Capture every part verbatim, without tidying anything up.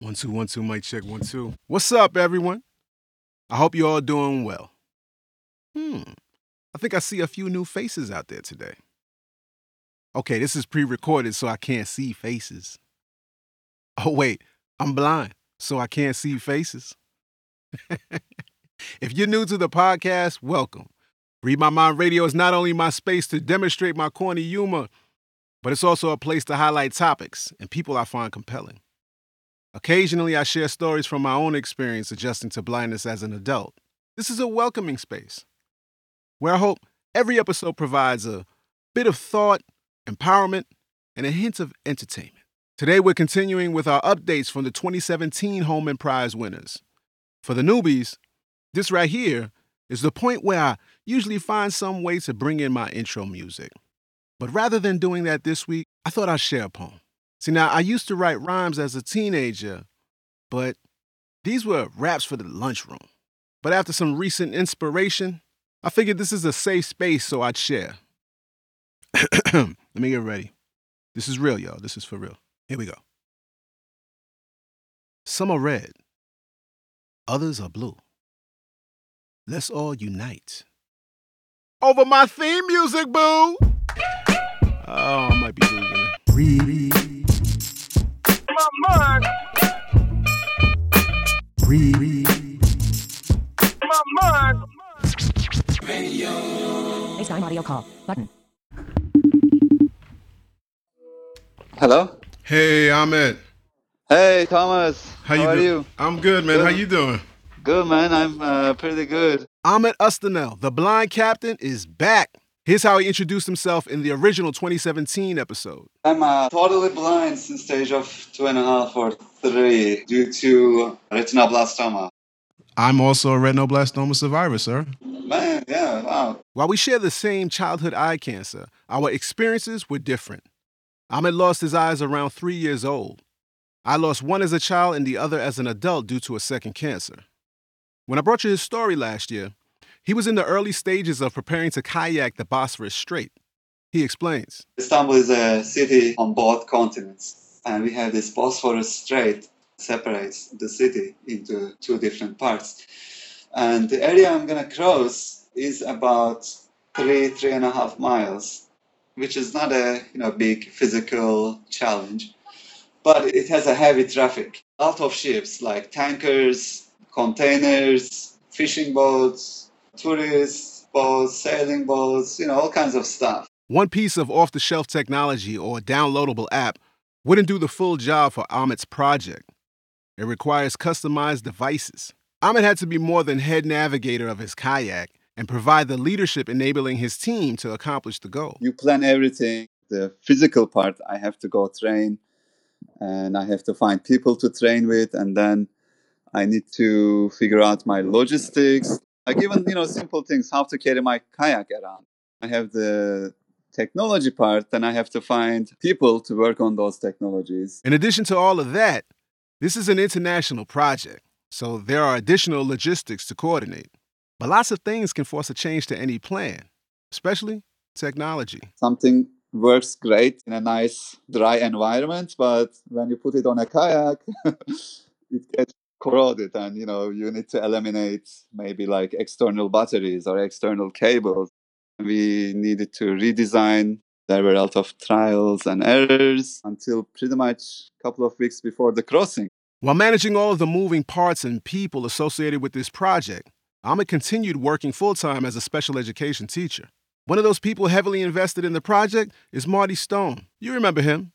One, two, one, two, mic check, one, two. What's up, everyone? I hope you're all doing well. Hmm, I think I see a few new faces out there today. Okay, this is pre-recorded, so I can't see faces. Oh, wait, I'm blind, so I can't see faces. If you're new to the podcast, welcome. Read My Mind Radio is not only my space to demonstrate my corny humor, but it's also a place to highlight topics and people I find compelling. Occasionally, I share stories from my own experience adjusting to blindness as an adult. This is a welcoming space where I hope every episode provides a bit of thought, empowerment, and a hint of entertainment. Today, we're continuing with our updates from the twenty seventeen Holman Prize winners. For the newbies, this right here is the point where I usually find some way to bring in my intro music. But rather than doing that this week, I thought I'd share a poem. See, now, I used to write rhymes as a teenager, but these were raps for the lunchroom. But after some recent inspiration, I figured this is a safe space, so I'd share. Let me get ready. This is real, y'all. This is for real. Here we go. Some are red, others are blue. Let's all unite. Over my theme music, boo! Oh, I might be doing it. Read. My mind. Read. My mind. Radio. FaceTime audio call button. Hello. Hey, Ahmet. Hey, Thomas. How, you How are do- you? I'm good, man. Good. How you doing? Good, man. I'm uh, pretty good. Ahmet Ustenel, the blind captain, is back. Here's how he introduced himself in the original twenty seventeen episode. I'm uh, totally blind since the age of two and a half or three due to retinoblastoma. I'm also a retinoblastoma survivor, sir. Man, yeah, wow. While we share the same childhood eye cancer, our experiences were different. Ahmet lost his eyes around three years old. I lost one as a child and the other as an adult due to a second cancer. When I brought you his story last year, he was in the early stages of preparing to kayak the Bosphorus Strait. He explains. Istanbul is a city on both continents, and we have this Bosphorus Strait separates the city into two different parts. And the area I'm going to cross is about three, three and a half miles, which is not a you know big physical challenge, but it has a heavy traffic. A lot of ships like tankers, containers, fishing boats, tourists, boats, sailing boats, you know, all kinds of stuff. One piece of off-the-shelf technology or downloadable app wouldn't do the full job for Ahmet's project. It requires customized devices. Ahmet had to be more than head navigator of his kayak and provide the leadership enabling his team to accomplish the goal. You plan everything. The physical part, I have to go train, and I have to find people to train with, and then I need to figure out my logistics. Like even, you know, simple things, how to carry my kayak around. I have the technology part, then I have to find people to work on those technologies. In addition to all of that, this is an international project, so there are additional logistics to coordinate. But lots of things can force a change to any plan, especially technology. Something works great in a nice, dry environment, but when you put it on a kayak, it gets corroded, and you know you need to eliminate maybe like external batteries or external cables. We needed to redesign. There were a lot of trials and errors until pretty much a couple of weeks before the crossing. While managing all of the moving parts and people associated with this project, Ahmet continued working full-time as a special education teacher. One of those people heavily invested in the project is Marty Stone. You remember him.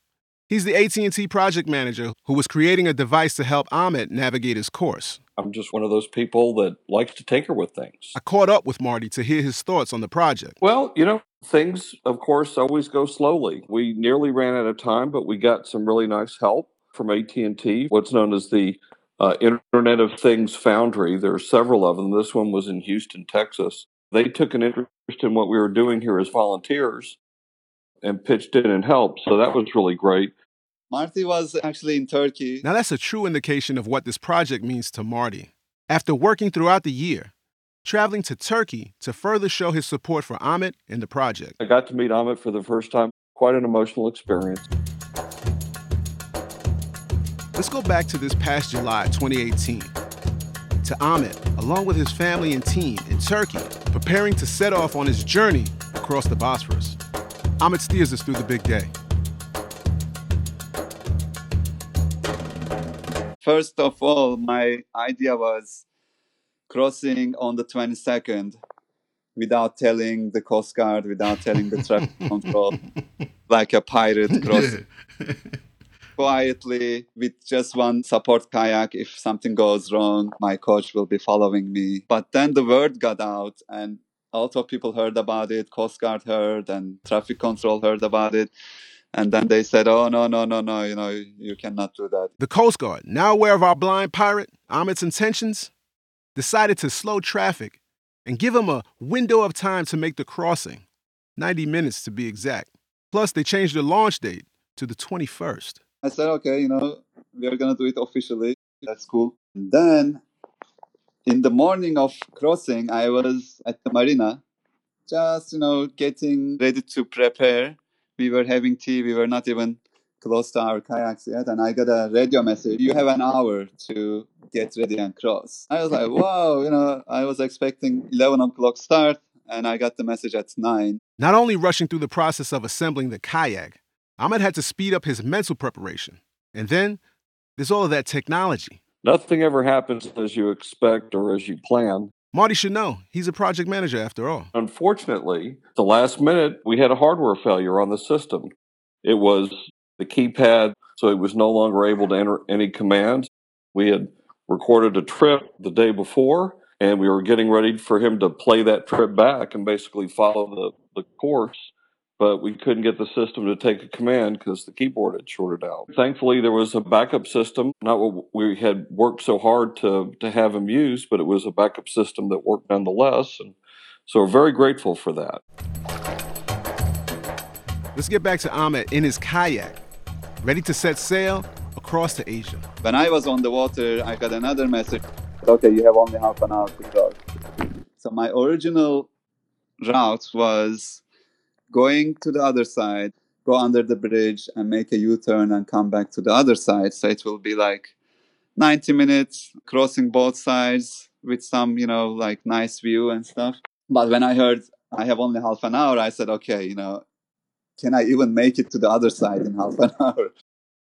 He's the A T and T project manager who was creating a device to help Ahmet navigate his course. I'm just one of those people that likes to tinker with things. I caught up with Marty to hear his thoughts on the project. Well, you know, things, of course, always go slowly. We nearly ran out of time, but we got some really nice help from A T and T, what's known as the uh, Internet of Things Foundry. There are several of them. This one was in Houston, Texas. They took an interest in what we were doing here as volunteers and pitched in and helped. So that was really great. Marty was actually in Turkey. Now that's a true indication of what this project means to Marty. After working throughout the year, traveling to Turkey to further show his support for Ahmet and the project. I got to meet Ahmet for the first time. Quite an emotional experience. Let's go back to this past July twenty eighteen. To Ahmet, along with his family and team in Turkey, preparing to set off on his journey across the Bosphorus. Ahmet steers us through the big day. First of all, my idea was crossing on the twenty-second without telling the Coast Guard, without telling the traffic control, like a pirate crossing quietly with just one support kayak. If something goes wrong, my coach will be following me. But then the word got out and a lot of people heard about it. Coast Guard heard and traffic control heard about it. And then they said, oh, no, no, no, no, you know, you cannot do that. The Coast Guard, now aware of our blind pirate, Ahmet's intentions, decided to slow traffic and give him a window of time to make the crossing, ninety minutes to be exact. Plus, they changed the launch date to the twenty-first. I said, okay, you know, we are going to do it officially. That's cool. And then, in the morning of crossing, I was at the marina, just, you know, getting ready to prepare. We were having tea. We were not even close to our kayaks yet. And I got a radio message. You have an hour to get ready and cross. I was like, wow, you know, I was expecting eleven o'clock start. And I got the message at nine. Not only rushing through the process of assembling the kayak, Ahmet had to speed up his mental preparation. And then there's all of that technology. Nothing ever happens as you expect or as you plan. Marty should know. He's a project manager after all. Unfortunately, the last minute, we had a hardware failure on the system. It was the keypad, so it was no longer able to enter any commands. We had recorded a trip the day before, and we were getting ready for him to play that trip back and basically follow the, the course. But we couldn't get the system to take a command because the keyboard had shorted out. Thankfully, there was a backup system, not what we had worked so hard to, to have him use, but it was a backup system that worked nonetheless. And so we're very grateful for that. Let's get back to Ahmet in his kayak, ready to set sail across to Asia. When I was on the water, I got another message. Okay, you have only half an hour to go. So my original route was going to the other side, go under the bridge and make a U-turn and come back to the other side. So it will be like ninety minutes crossing both sides with some, you know, like nice view and stuff. But when I heard I have only half an hour, I said, okay, you know, can I even make it to the other side in half an hour?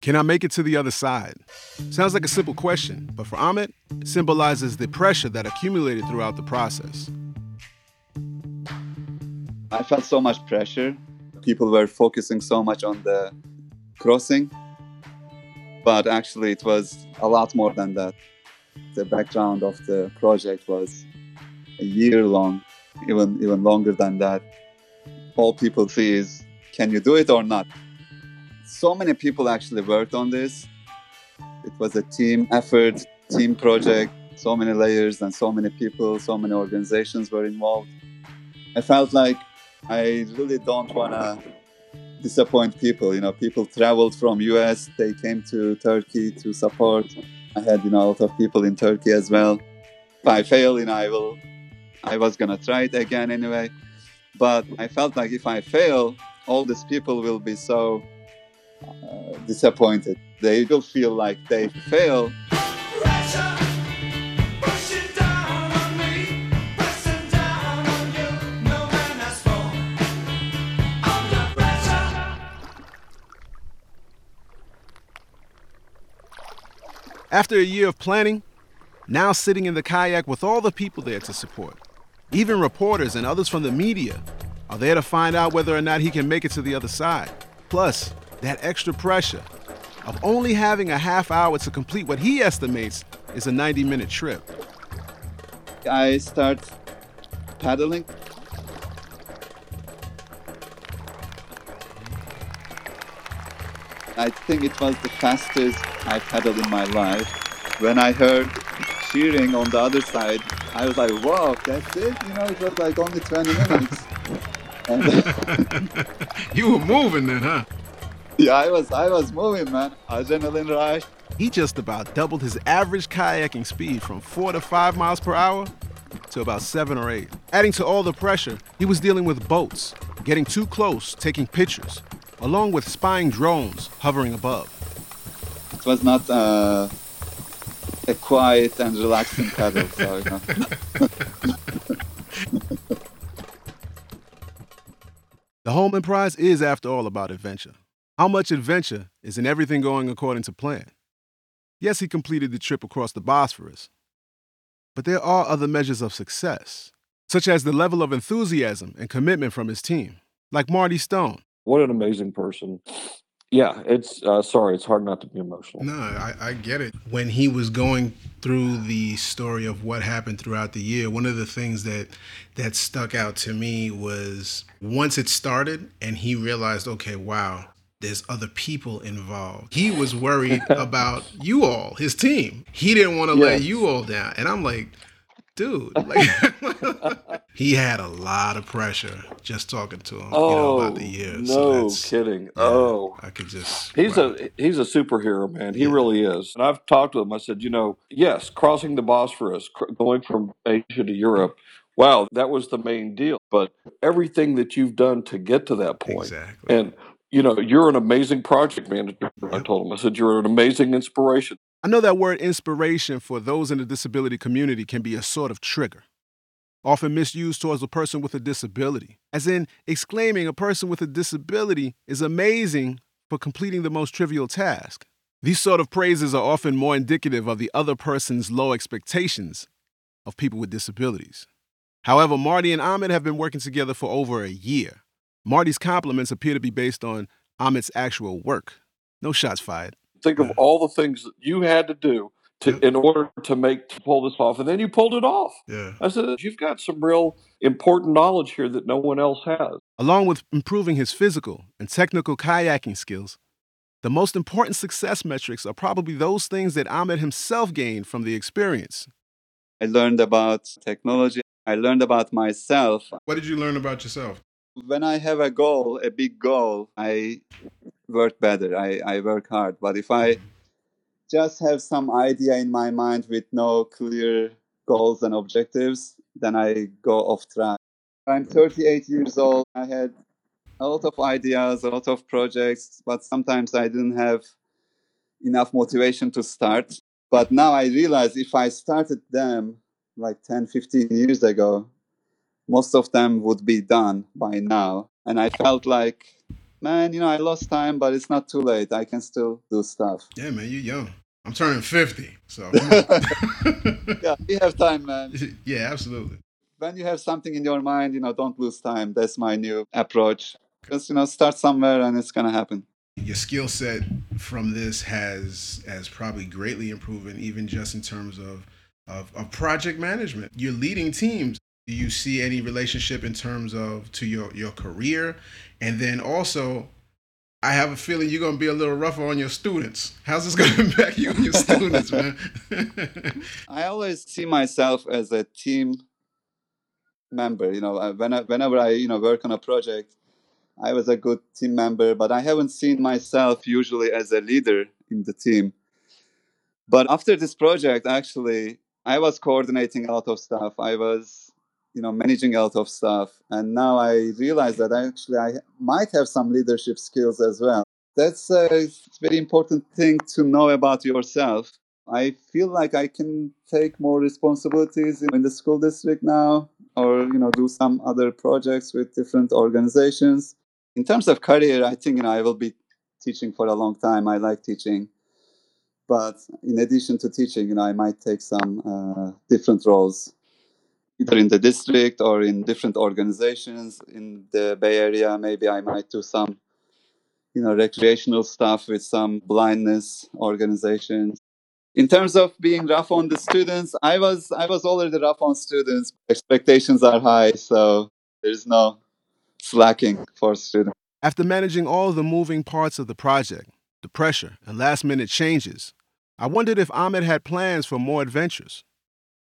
Can I make it to the other side? Sounds like a simple question, but for Ahmet, it symbolizes the pressure that accumulated throughout the process. I felt so much pressure. People were focusing so much on the crossing, but actually it was a lot more than that. The background of the project was a year long, even, even longer than that. All people see is, can you do it or not? So many people actually worked on this. It was a team effort, team project, so many layers and so many people, so many organizations were involved. I felt like I really don't want to disappoint people. You know, people traveled from U S, they came to Turkey to support. I had, you know, a lot of people in Turkey as well. If I fail, you know, I will, I was going to try it again anyway. But I felt like if I fail, all these people will be so uh, disappointed. They will feel like they fail. After a year of planning, now sitting in the kayak with all the people there to support, even reporters and others from the media are there to find out whether or not he can make it to the other side. Plus, that extra pressure of only having a half hour to complete what he estimates is a ninety-minute trip. I start paddling. I think it was the fastest I paddled in my life. When I heard cheering on the other side, I was like, wow, that's it? You know, it was like only twenty minutes. And you were moving then, huh? Yeah, I was I was moving, man. Adrenaline rush. He just about doubled his average kayaking speed from four to five miles per hour to about seven or eight. Adding to all the pressure, he was dealing with boats, getting too close, taking pictures, along with spying drones hovering above. It was not uh, a quiet and relaxing cuddle. Sorry. No. The Holman Prize is, after all, about adventure. How much adventure is in everything going according to plan? Yes, he completed the trip across the Bosphorus, but there are other measures of success, such as the level of enthusiasm and commitment from his team, like Marty Stone. What an amazing person. Yeah, it's uh, sorry, it's hard not to be emotional. No, I, I get it. When he was going through the story of what happened throughout the year, one of the things that that stuck out to me was once it started and he realized, okay, wow, there's other people involved. He was worried about you all, his team. He didn't want to yes. let you all down. And I'm like, dude, like, he had a lot of pressure just talking to him oh, you know, about the year. No so that's, kidding. Yeah, oh, I could just. He's wow. a he's a superhero, man. He yeah. really is. And I've talked to him. I said, you know, yes, crossing the Bosphorus, cr- going from Asia to Europe. Wow, that was the main deal. But everything that you've done to get to that point, exactly. And you know, you're an amazing project manager. Yep. I told him. I said, you're an amazing inspiration. I know that word inspiration for those in the disability community can be a sort of trigger, often misused towards a person with a disability, as in exclaiming a person with a disability is amazing for completing the most trivial task. These sort of praises are often more indicative of the other person's low expectations of people with disabilities. However, Marty and Ahmet have been working together for over a year. Marty's compliments appear to be based on Ahmet's actual work. No shots fired. Think of all the things that you had to do to, in order to make to pull this off, and then you pulled it off. Yeah. I said, you've got some real important knowledge here that no one else has. Along with improving his physical and technical kayaking skills, the most important success metrics are probably those things that Ahmet himself gained from the experience. I learned about technology. I learned about myself. What did you learn about yourself? When I have a goal, a big goal, I work better. I, I work hard. But if I just have some idea in my mind with no clear goals and objectives, then I go off track. I'm thirty-eight years old. I had a lot of ideas, a lot of projects, but sometimes I didn't have enough motivation to start. But now I realize if I started them like ten, fifteen years ago, most of them would be done by now. And I felt like, man, you know, I lost time, but it's not too late. I can still do stuff. Yeah, man, you're young. I'm turning fifty, so. Yeah, you have time, man. Yeah, absolutely. When you have something in your mind, you know, don't lose time. That's my new approach. Just, you know, start somewhere and it's going to happen. Your skill set from this has, has probably greatly improved, even just in terms of, of, of project management. You're leading teams. Do you see any relationship in terms of to your, your career? And then also, I have a feeling you're going to be a little rougher on your students. How's this going to impact you and your students, man? I always see myself as a team member. You know, when I, whenever I, you know, work on a project, I was a good team member, but I haven't seen myself usually as a leader in the team. But after this project, actually, I was coordinating a lot of stuff. I was... you know, managing a lot of stuff. And now I realize that actually I might have some leadership skills as well. That's a very important thing to know about yourself. I feel like I can take more responsibilities in the school district now, or, you know, do some other projects with different organizations. In terms of career, I think, you know, I will be teaching for a long time. I like teaching. But in addition to teaching, you know, I might take some uh, different roles, either in the district or in different organizations in the Bay Area. Maybe I might do some, you know, recreational stuff with some blindness organizations. In terms of being rough on the students, I was I was already rough on students. Expectations are high, so there's no slacking for students. After managing all the moving parts of the project, the pressure and last-minute changes, I wondered if Ahmet had plans for more adventures.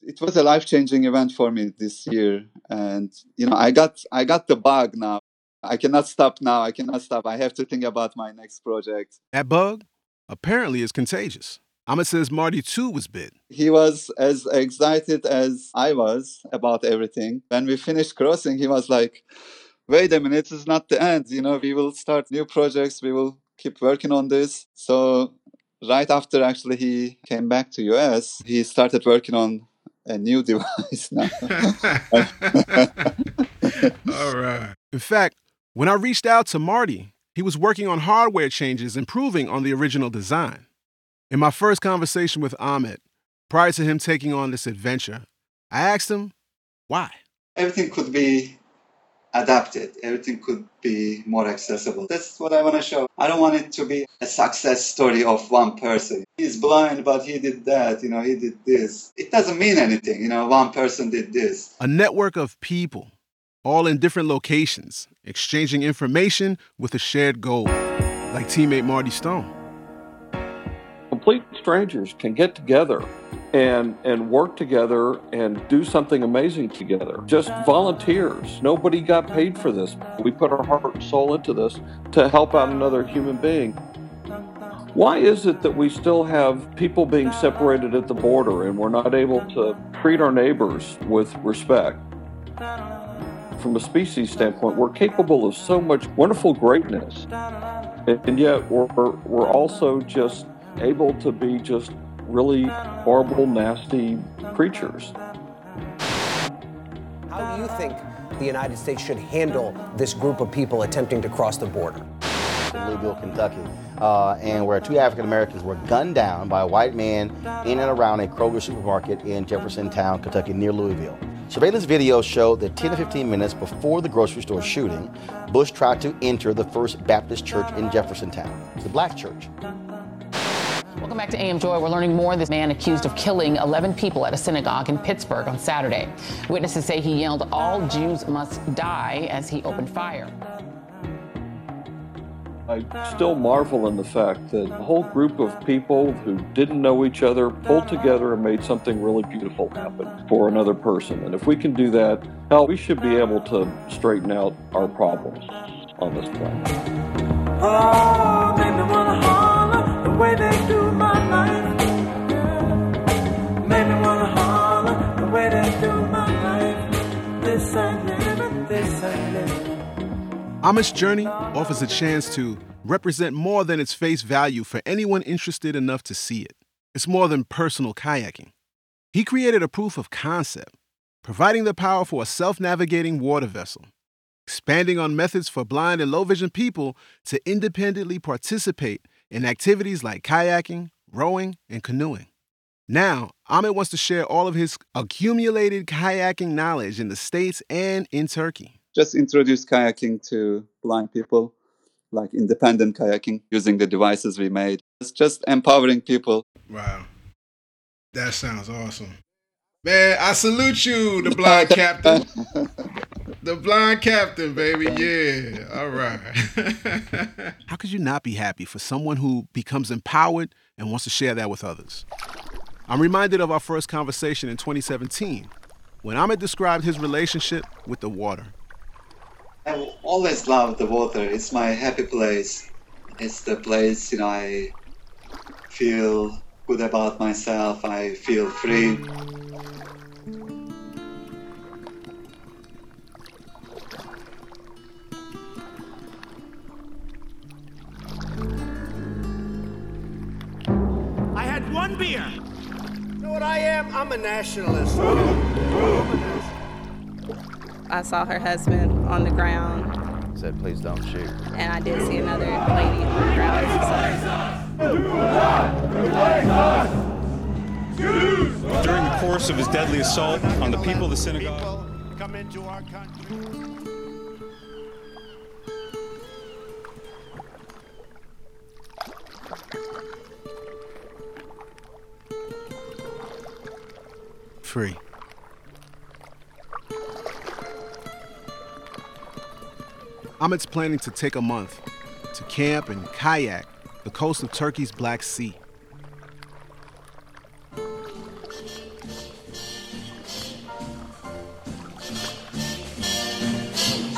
It was a life-changing event for me this year. And, you know, I got I got the bug now. I cannot stop now. I cannot stop. I have to think about my next project. That bug apparently is contagious. Ahmet says Marty, too, was bit. He was as excited as I was about everything. When we finished crossing, he was like, wait a minute, this is not the end. You know, we will start new projects. We will keep working on this. So right after actually he came back to U S, he started working on a new device now. All right. In fact, when I reached out to Marty, he was working on hardware changes, improving on the original design. In my first conversation with Ahmet, prior to him taking on this adventure, I asked him why. Everything could be adapted. Everything could be more accessible. That's what I want to show. I don't want it to be a success story of one person. He's blind, but he did that. You know, he did this. It doesn't mean anything. You know, one person did this. A network of people, all in different locations, exchanging information with a shared goal, like teammate Marty Stone. Complete strangers can get together and and work together and do something amazing together. Just volunteers. Nobody got paid for this. We put our heart and soul into this to help out another human being. Why is it that we still have people being separated at the border and we're not able to treat our neighbors with respect? From a species standpoint, we're capable of so much wonderful greatness, and yet we're, we're also just able to be just really horrible, nasty creatures. How do you think the United States should handle this group of people attempting to cross the border? In Louisville, Kentucky, uh, and where two African Americans were gunned down by a white man in and around a Kroger supermarket in Jeffersontown, Kentucky, near Louisville. Surveillance video showed that ten to fifteen minutes before the grocery store shooting, Bush tried to enter the First Baptist Church in Jeffersontown, the black church. Welcome back to A M Joy. We're learning more. This man accused of killing eleven people at a synagogue in Pittsburgh on Saturday. Witnesses say he yelled, "All Jews must die," as he opened fire. I still marvel in the fact that a whole group of people who didn't know each other pulled together and made something really beautiful happen for another person. And if we can do that, hell, we should be able to straighten out our problems on this planet. Oh, make me wanna holler the way they do. Ahmet's journey offers a chance to represent more than its face value for anyone interested enough to see it. It's more than personal kayaking. He created a proof of concept, providing the power for a self-navigating water vessel, expanding on methods for blind and low-vision people to independently participate in activities like kayaking, rowing, and canoeing. Now, Ahmet wants to share all of his accumulated kayaking knowledge in the States and in Turkey. Just introduce kayaking to blind people, like independent kayaking, using the devices we made. It's just empowering people. Wow. That sounds awesome. Man, I salute you, the blind captain. The blind captain, baby. Yeah. All right. How could you not be happy for someone who becomes empowered and wants to share that with others? I'm reminded of our first conversation in twenty seventeen when Ahmet described his relationship with the water. I always loved the water. It's my happy place. It's the place, you know, I feel good about myself. I feel free. I had one beer. You know what I am? I'm a nationalist. I'm a nationalist. I saw her husband on the ground. Said, "Please don't shoot." And I did see another lady on the ground. During the course of his deadly assault on the people of the synagogue, come into our country. Free. Ahmet's planning to take a month to camp and kayak the coast of Turkey's Black Sea.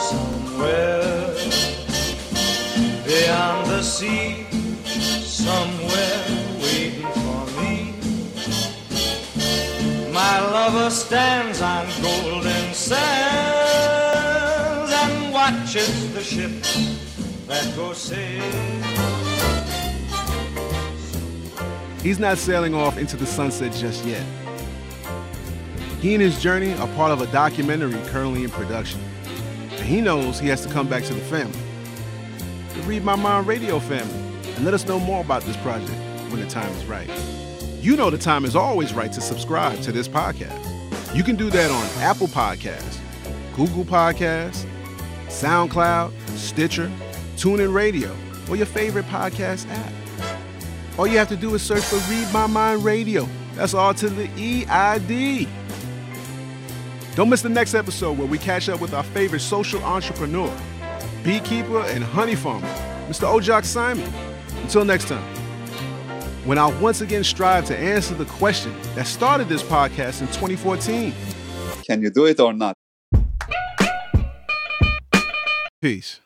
Somewhere beyond the sea, somewhere waiting for me, my lover stands on golden sand. Watches the ship that goes sailing. He's not sailing off into the sunset just yet. He and his journey are part of a documentary currently in production. And he knows he has to come back to the family, the Read My Mind Radio family, and let us know more about this project when the time is right. You know the time is always right to subscribe to this podcast. You can do that on Apple Podcasts, Google Podcasts, SoundCloud, Stitcher, TuneIn Radio, or your favorite podcast app. All you have to do is search for Read My Mind Radio. That's all to the E I D. Don't miss the next episode where we catch up with our favorite social entrepreneur, beekeeper and honey farmer, Mister Ojok Simon. Until next time, when I once again strive to answer the question that started this podcast in twenty fourteen. Can you do it or not? Peace.